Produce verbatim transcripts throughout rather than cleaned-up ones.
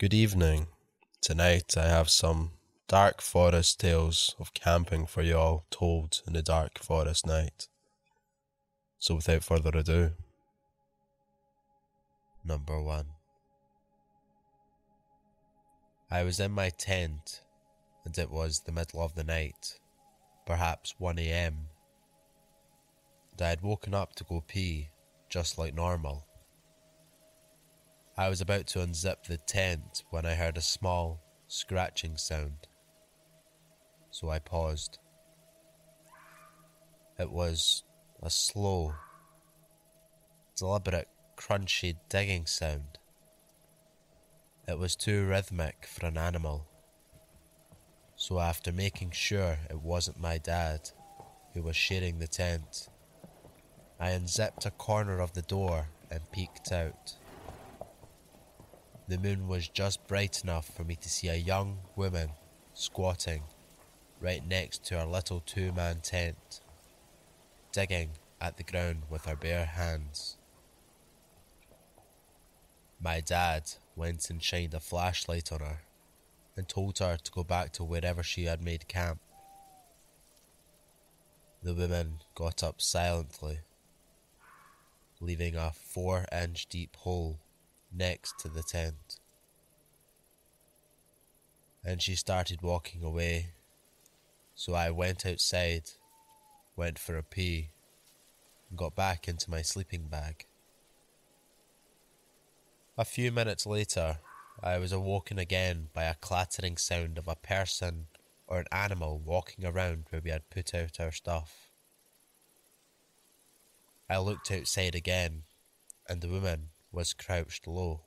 Good evening. Tonight I have some dark forest tales of camping for you all, told in the dark forest night. So without further ado, number one. I was in my tent, and it was the middle of the night, perhaps one a m, and I had woken up to go pee, just like normal. I was about to unzip the tent when I heard a small, scratching sound, so I paused. It was a slow, deliberate, crunchy digging sound. It was too rhythmic for an animal, so after making sure it wasn't my dad who was sharing the tent, I unzipped a corner of the door and peeked out. The moon was just bright enough for me to see a young woman squatting right next to our little two-man tent, digging at the ground with her bare hands. My dad went and shined a flashlight on her and told her to go back to wherever she had made camp. The woman got up silently, leaving a four-inch deep hole next to the tent, and she started walking away, so I went outside, went for a pee, and got back into my sleeping bag. A few minutes later, I was awoken again by a clattering sound of a person or an animal walking around where we had put out our stuff. I looked outside again, and the woman was crouched low,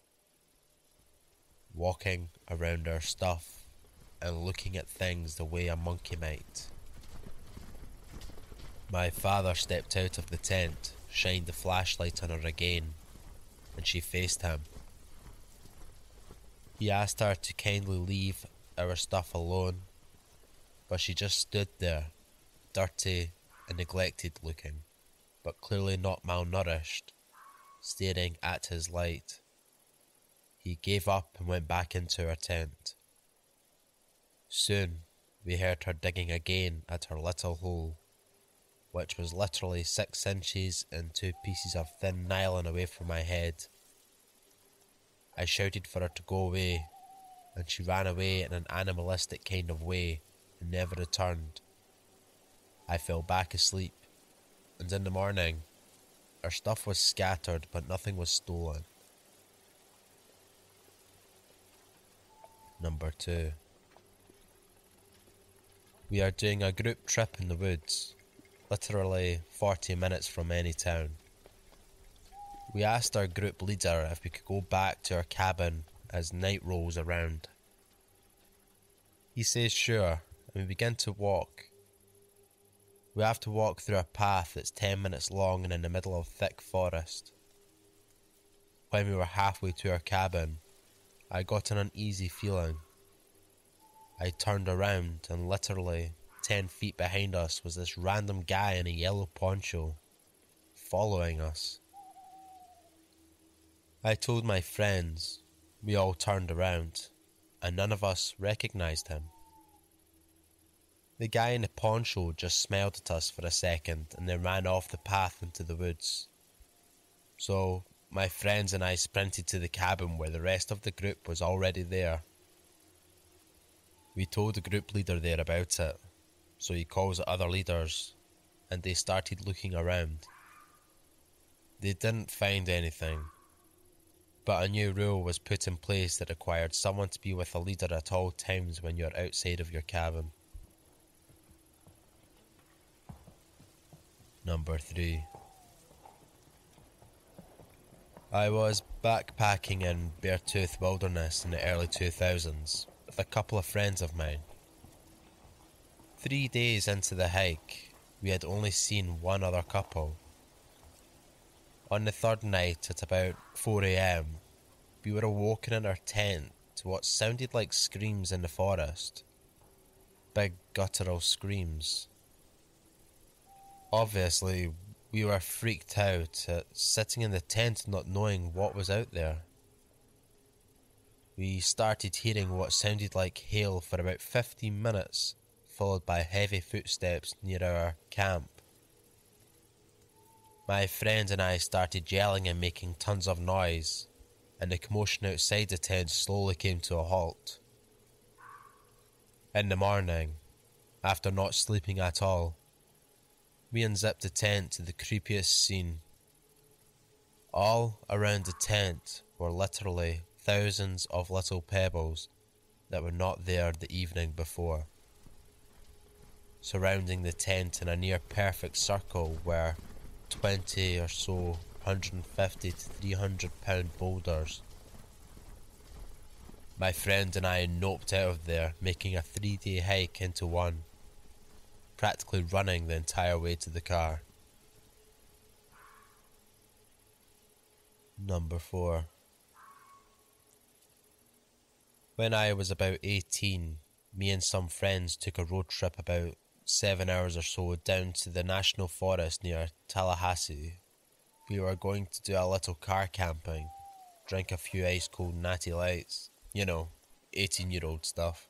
walking around our stuff and looking at things the way a monkey might. My father stepped out of the tent, shined the flashlight on her again, and she faced him. He asked her to kindly leave our stuff alone, but she just stood there, dirty and neglected looking, but clearly not malnourished, staring at his light. He gave up and went back into her tent. Soon, we heard her digging again at her little hole, which was literally six inches and two pieces of thin nylon away from my head. I shouted for her to go away, and she ran away in an animalistic kind of way and never returned. I fell back asleep, and in the morning, our stuff was scattered, but nothing was stolen. Number two. We are doing a group trip in the woods, literally forty minutes from any town. We asked our group leader if we could go back to our cabin as night rolls around. He says sure, and we begin to walk. We have to walk through a path that's ten minutes long and in the middle of thick forest. When we were halfway to our cabin, I got an uneasy feeling. I turned around, and literally ten feet behind us was this random guy in a yellow poncho, following us. I told my friends, we all turned around, and none of us recognized him. The guy in the poncho just smiled at us for a second and then ran off the path into the woods. So, my friends and I sprinted to the cabin where the rest of the group was already there. We told the group leader there about it, so he calls the other leaders, and they started looking around. They didn't find anything, but a new rule was put in place that required someone to be with a leader at all times when you're outside of your cabin. Number three. I was backpacking in Beartooth Wilderness in the early two thousands with a couple of friends of mine. Three days into the hike, we had only seen one other couple. On the third night at about four a m, we were awoken in our tent to what sounded like screams in the forest. Big guttural screams. Obviously, we were freaked out at sitting in the tent not knowing what was out there. We started hearing what sounded like hail for about fifteen minutes, followed by heavy footsteps near our camp. My friends and I started yelling and making tons of noise, and the commotion outside the tent slowly came to a halt. In the morning, after not sleeping at all, we unzipped the tent to the creepiest scene. All around the tent were literally thousands of little pebbles that were not there the evening before. Surrounding the tent in a near perfect circle were twenty or so one hundred fifty to three hundred pound boulders. My friend and I noped out of there, making a three-day hike into one, practically running the entire way to the car. Number four. When I was about eighteen, me and some friends took a road trip about seven hours or so down to the National Forest near Tallahassee. We were going to do a little car camping, drink a few ice-cold natty lights, you know, eighteen-year-old stuff.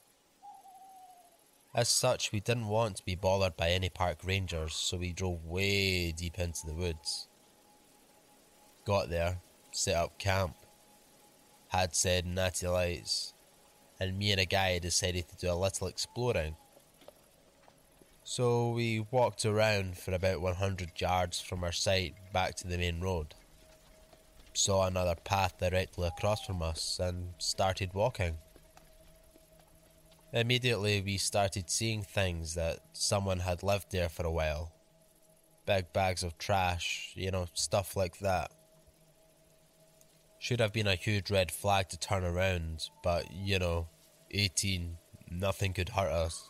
As such, we didn't want to be bothered by any park rangers, so we drove way deep into the woods. Got there, set up camp, had said natty lights, and me and a guy decided to do a little exploring. So we walked around for about one hundred yards from our site back to the main road. Saw another path directly across from us and started walking. Immediately we started seeing things that someone had lived there for a while. Big bags of trash, you know, stuff like that. Should have been a huge red flag to turn around, but, you know, eighteen, nothing could hurt us.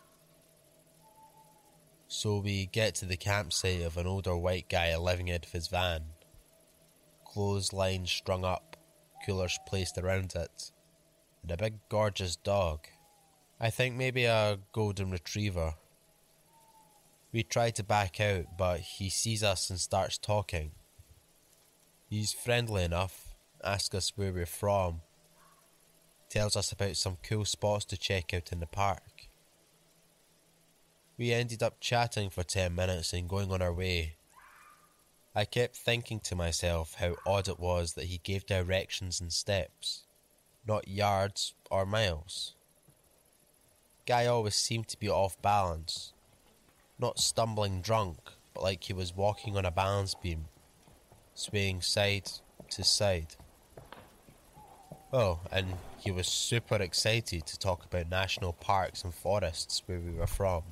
So we get to the campsite of an older white guy living out of his van. Clotheslines strung up, coolers placed around it, and a big gorgeous dog. I think maybe a golden retriever. We try to back out, but he sees us and starts talking. He's friendly enough. Asks us where we're from, tells us about some cool spots to check out in the park. We ended up chatting for ten minutes and going on our way. I kept thinking to myself how odd it was that he gave directions in steps, not yards or miles. Guy always seemed to be off balance, not stumbling drunk, but like he was walking on a balance beam, swaying side to side. Oh, and he was super excited to talk about national parks and forests where we were from.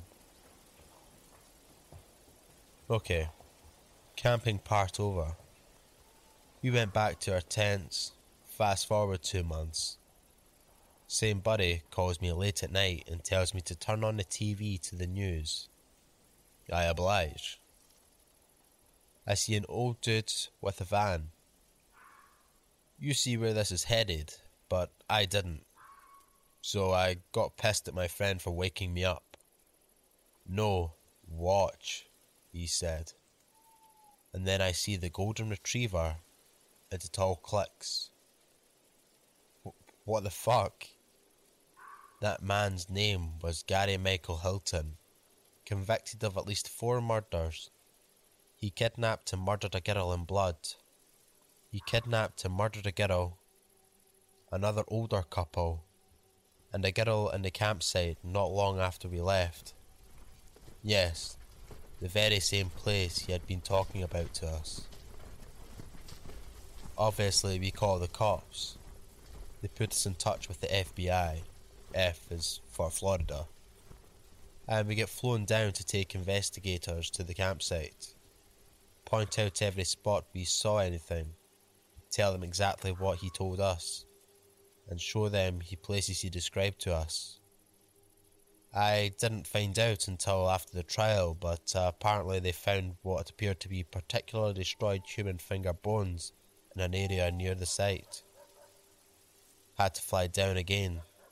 Okay, camping part over. We went back to our tents, fast forward two months. Same buddy calls me late at night and tells me to turn on the T V to the news. I oblige. I see an old dude with a van. You see where this is headed, but I didn't. So I got pissed at my friend for waking me up. No, watch, he said. And then I see the golden retriever, and it all clicks. What the fuck? That man's name was Gary Michael Hilton, convicted of at least four murders. He kidnapped and murdered a girl in blood. He kidnapped and murdered a girl, another older couple, and a girl in the campsite not long after we left. Yes, the very same place he had been talking about to us. Obviously, we call the cops. They put us in touch with the F B I. F is for Florida. And we get flown down to take investigators to the campsite, point out every spot we saw anything, tell them exactly what he told us, and show them the places he described to us. I didn't find out until after the trial, but uh, apparently they found what appeared to be particularly destroyed human finger bones in an area near the site. Had to fly down again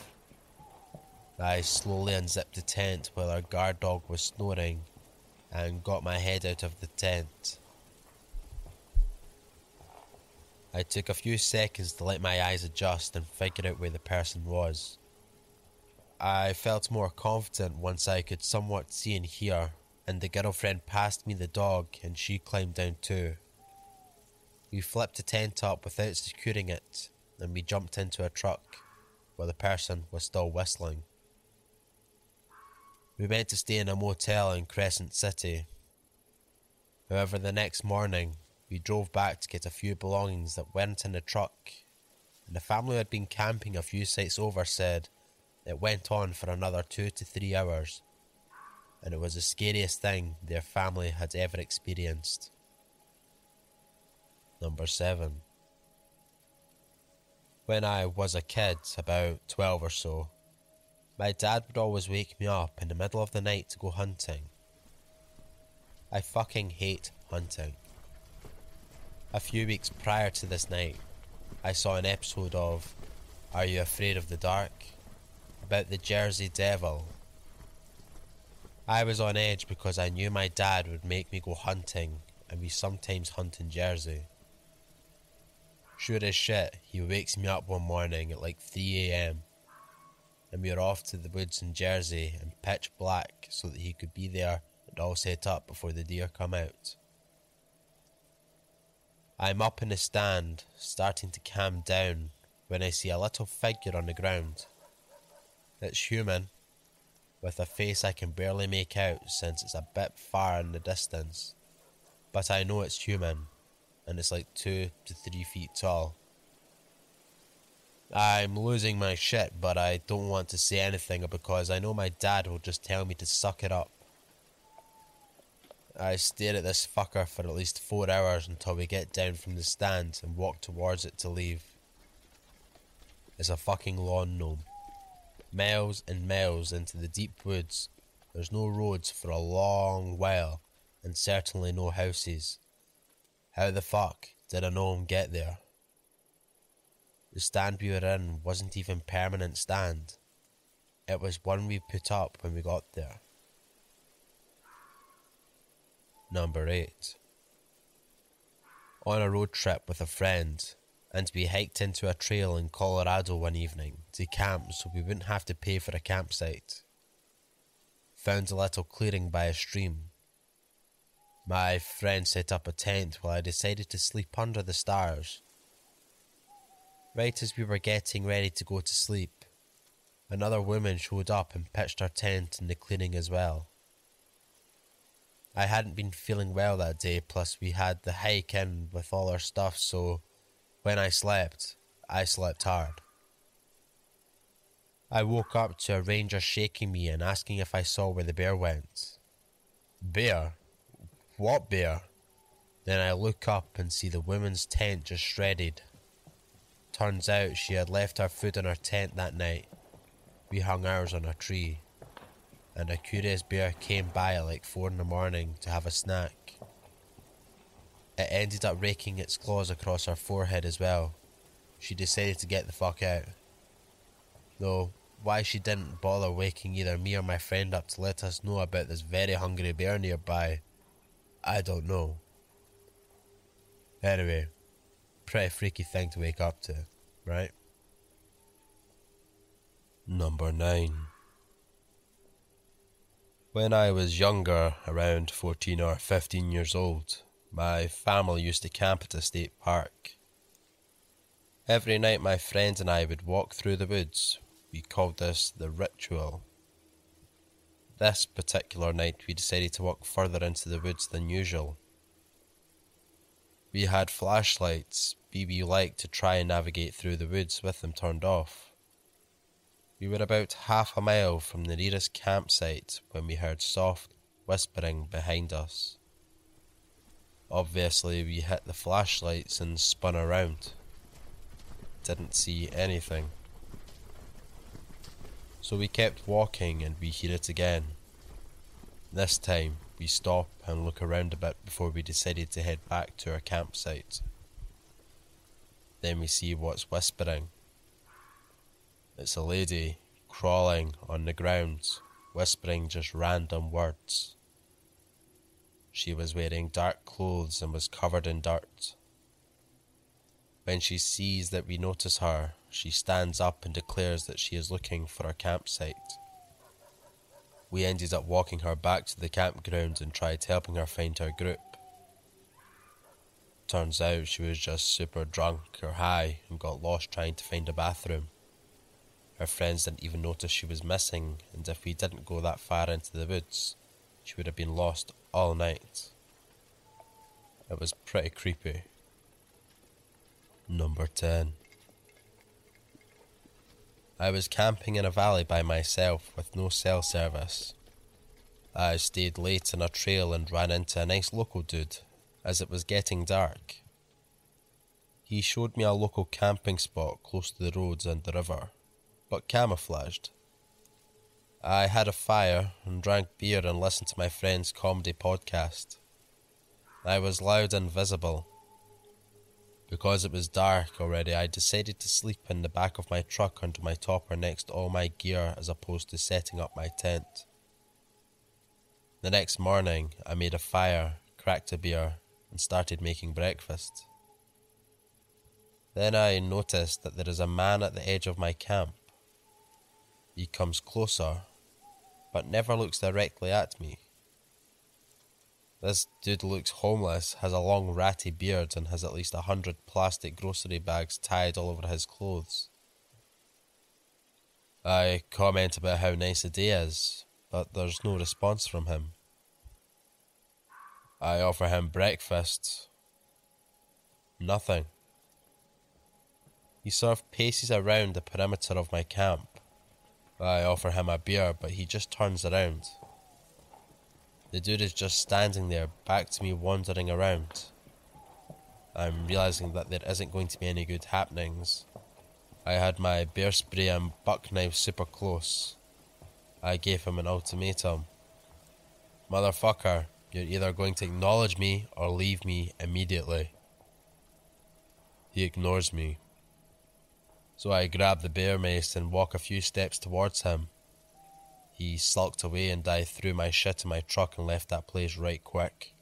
I slowly unzipped the tent while our guard dog was snoring and got my head out of the tent. I took a few seconds to let my eyes adjust and figure out where the person was. I felt more confident once I could somewhat see and hear, and the girlfriend passed me the dog and she climbed down too. We flipped the tent up without securing it, and we jumped into a truck while the person was still whistling. We meant to stay in a motel in Crescent City. However, the next morning, we drove back to get a few belongings that weren't in the truck, and the family who had been camping a few sites over said it went on for another two to three hours, and it was the scariest thing their family had ever experienced. Number seven. When I was a kid, about twelve or so, my dad would always wake me up in the middle of the night to go hunting. I fucking hate hunting. A few weeks prior to this night, I saw an episode of Are You Afraid of the Dark? About the Jersey Devil. I was on edge because I knew my dad would make me go hunting, and we sometimes hunt in Jersey. Sure as shit, he wakes me up one morning at like three a.m. and we are off to the woods in Jersey in pitch black so that he could be there and all set up before the deer come out. I'm up in a stand, starting to calm down, when I see a little figure on the ground. It's human, with a face I can barely make out since it's a bit far in the distance, but I know it's human, and it's like two to three feet tall. I'm losing my shit, but I don't want to say anything because I know my dad will just tell me to suck it up. I stare at this fucker for at least four hours until we get down from the stand and walk towards it to leave. It's a fucking lawn gnome. Miles and miles into the deep woods, there's no roads for a long while, and certainly no houses. How the fuck did a gnome get there? The stand we were in wasn't even permanent stand. It was one we put up when we got there. Number eight. On a road trip with a friend, and we hiked into a trail in Colorado one evening to camp so we wouldn't have to pay for a campsite. Found a little clearing by a stream, My friend set up a tent while I decided to sleep under the stars. Right as we were getting ready to go to sleep, another woman showed up and pitched her tent in the clearing as well. I hadn't been feeling well that day, plus we had the hike in with all our stuff, so when I slept, I slept hard. I woke up to a ranger shaking me and asking if I saw where the bear went. Bear? What bear? Then I look up and see the woman's tent just shredded. Turns out she had left her food in her tent that night. We hung ours on a tree, and a curious bear came by at like four in the morning to have a snack. It ended up raking its claws across her forehead as well. She decided to get the fuck out. Though, why she didn't bother waking either me or my friend up to let us know about this very hungry bear nearby, I don't know. Anyway, pretty freaky thing to wake up to, right? Number nine. When I was younger, around fourteen or fifteen years old, my family used to camp at a state park. Every night my friends and I would walk through the woods. We called this the ritual. This particular night we decided to walk further into the woods than usual. We had flashlights, B B light to try and navigate through the woods with them turned off. We were about half a mile from the nearest campsite when we heard soft whispering behind us. Obviously, we hit the flashlights and spun around. Didn't see anything. So we kept walking and we hear it again. This time, we stop and look around a bit before we decided to head back to our campsite. Then we see what's whispering. It's a lady, crawling on the ground, whispering just random words. She was wearing dark clothes and was covered in dirt. When she sees that we notice her, she stands up and declares that she is looking for our campsite. We ended up walking her back to the campground and tried helping her find her group. Turns out she was just super drunk or high and got lost trying to find a bathroom. Her friends didn't even notice she was missing, and if we didn't go that far into the woods, she would have been lost all night. It was pretty creepy. Number ten. I was camping in a valley by myself with no cell service. I stayed late in a trail and ran into a nice local dude as it was getting dark. He showed me a local camping spot close to the roads and the river, but camouflaged. I had a fire and drank beer and listened to my friend's comedy podcast. I was loud and visible. Because it was dark already, I decided to sleep in the back of my truck under my topper next to all my gear as opposed to setting up my tent. The next morning, I made a fire, cracked a beer, and started making breakfast. Then I noticed that there is a man at the edge of my camp. He comes closer, but never looks directly at me. This dude looks homeless, has a long ratty beard and has at least a hundred plastic grocery bags tied all over his clothes. I comment about how nice the day is, but there's no response from him. I offer him breakfast. Nothing. He sort of paces around the perimeter of my camp. I offer him a beer, but he just turns around. The dude is just standing there, back to me wandering around. I'm realising that there isn't going to be any good happenings. I had my bear spray and buck knife super close. I gave him an ultimatum. Motherfucker, you're either going to acknowledge me or leave me immediately. He ignores me. So I grab the bear mace and walk a few steps towards him. He sulked away and I threw my shit in my truck and left that place right quick.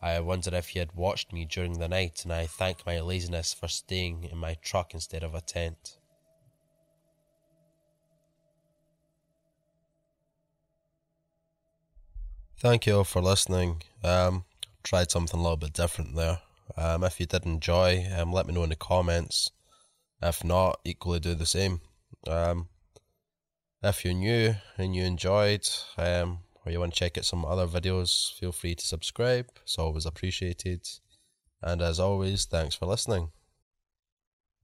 I wonder if he had watched me during the night, and I thank my laziness for staying in my truck instead of a tent. Thank you all for listening. Um, tried something a little bit different there. Um, if you did enjoy, um, let me know in the comments. If not, equally do the same. Um, if you're new and you enjoyed, um, or you want to check out some other videos, feel free to subscribe. It's always appreciated. And as always, thanks for listening.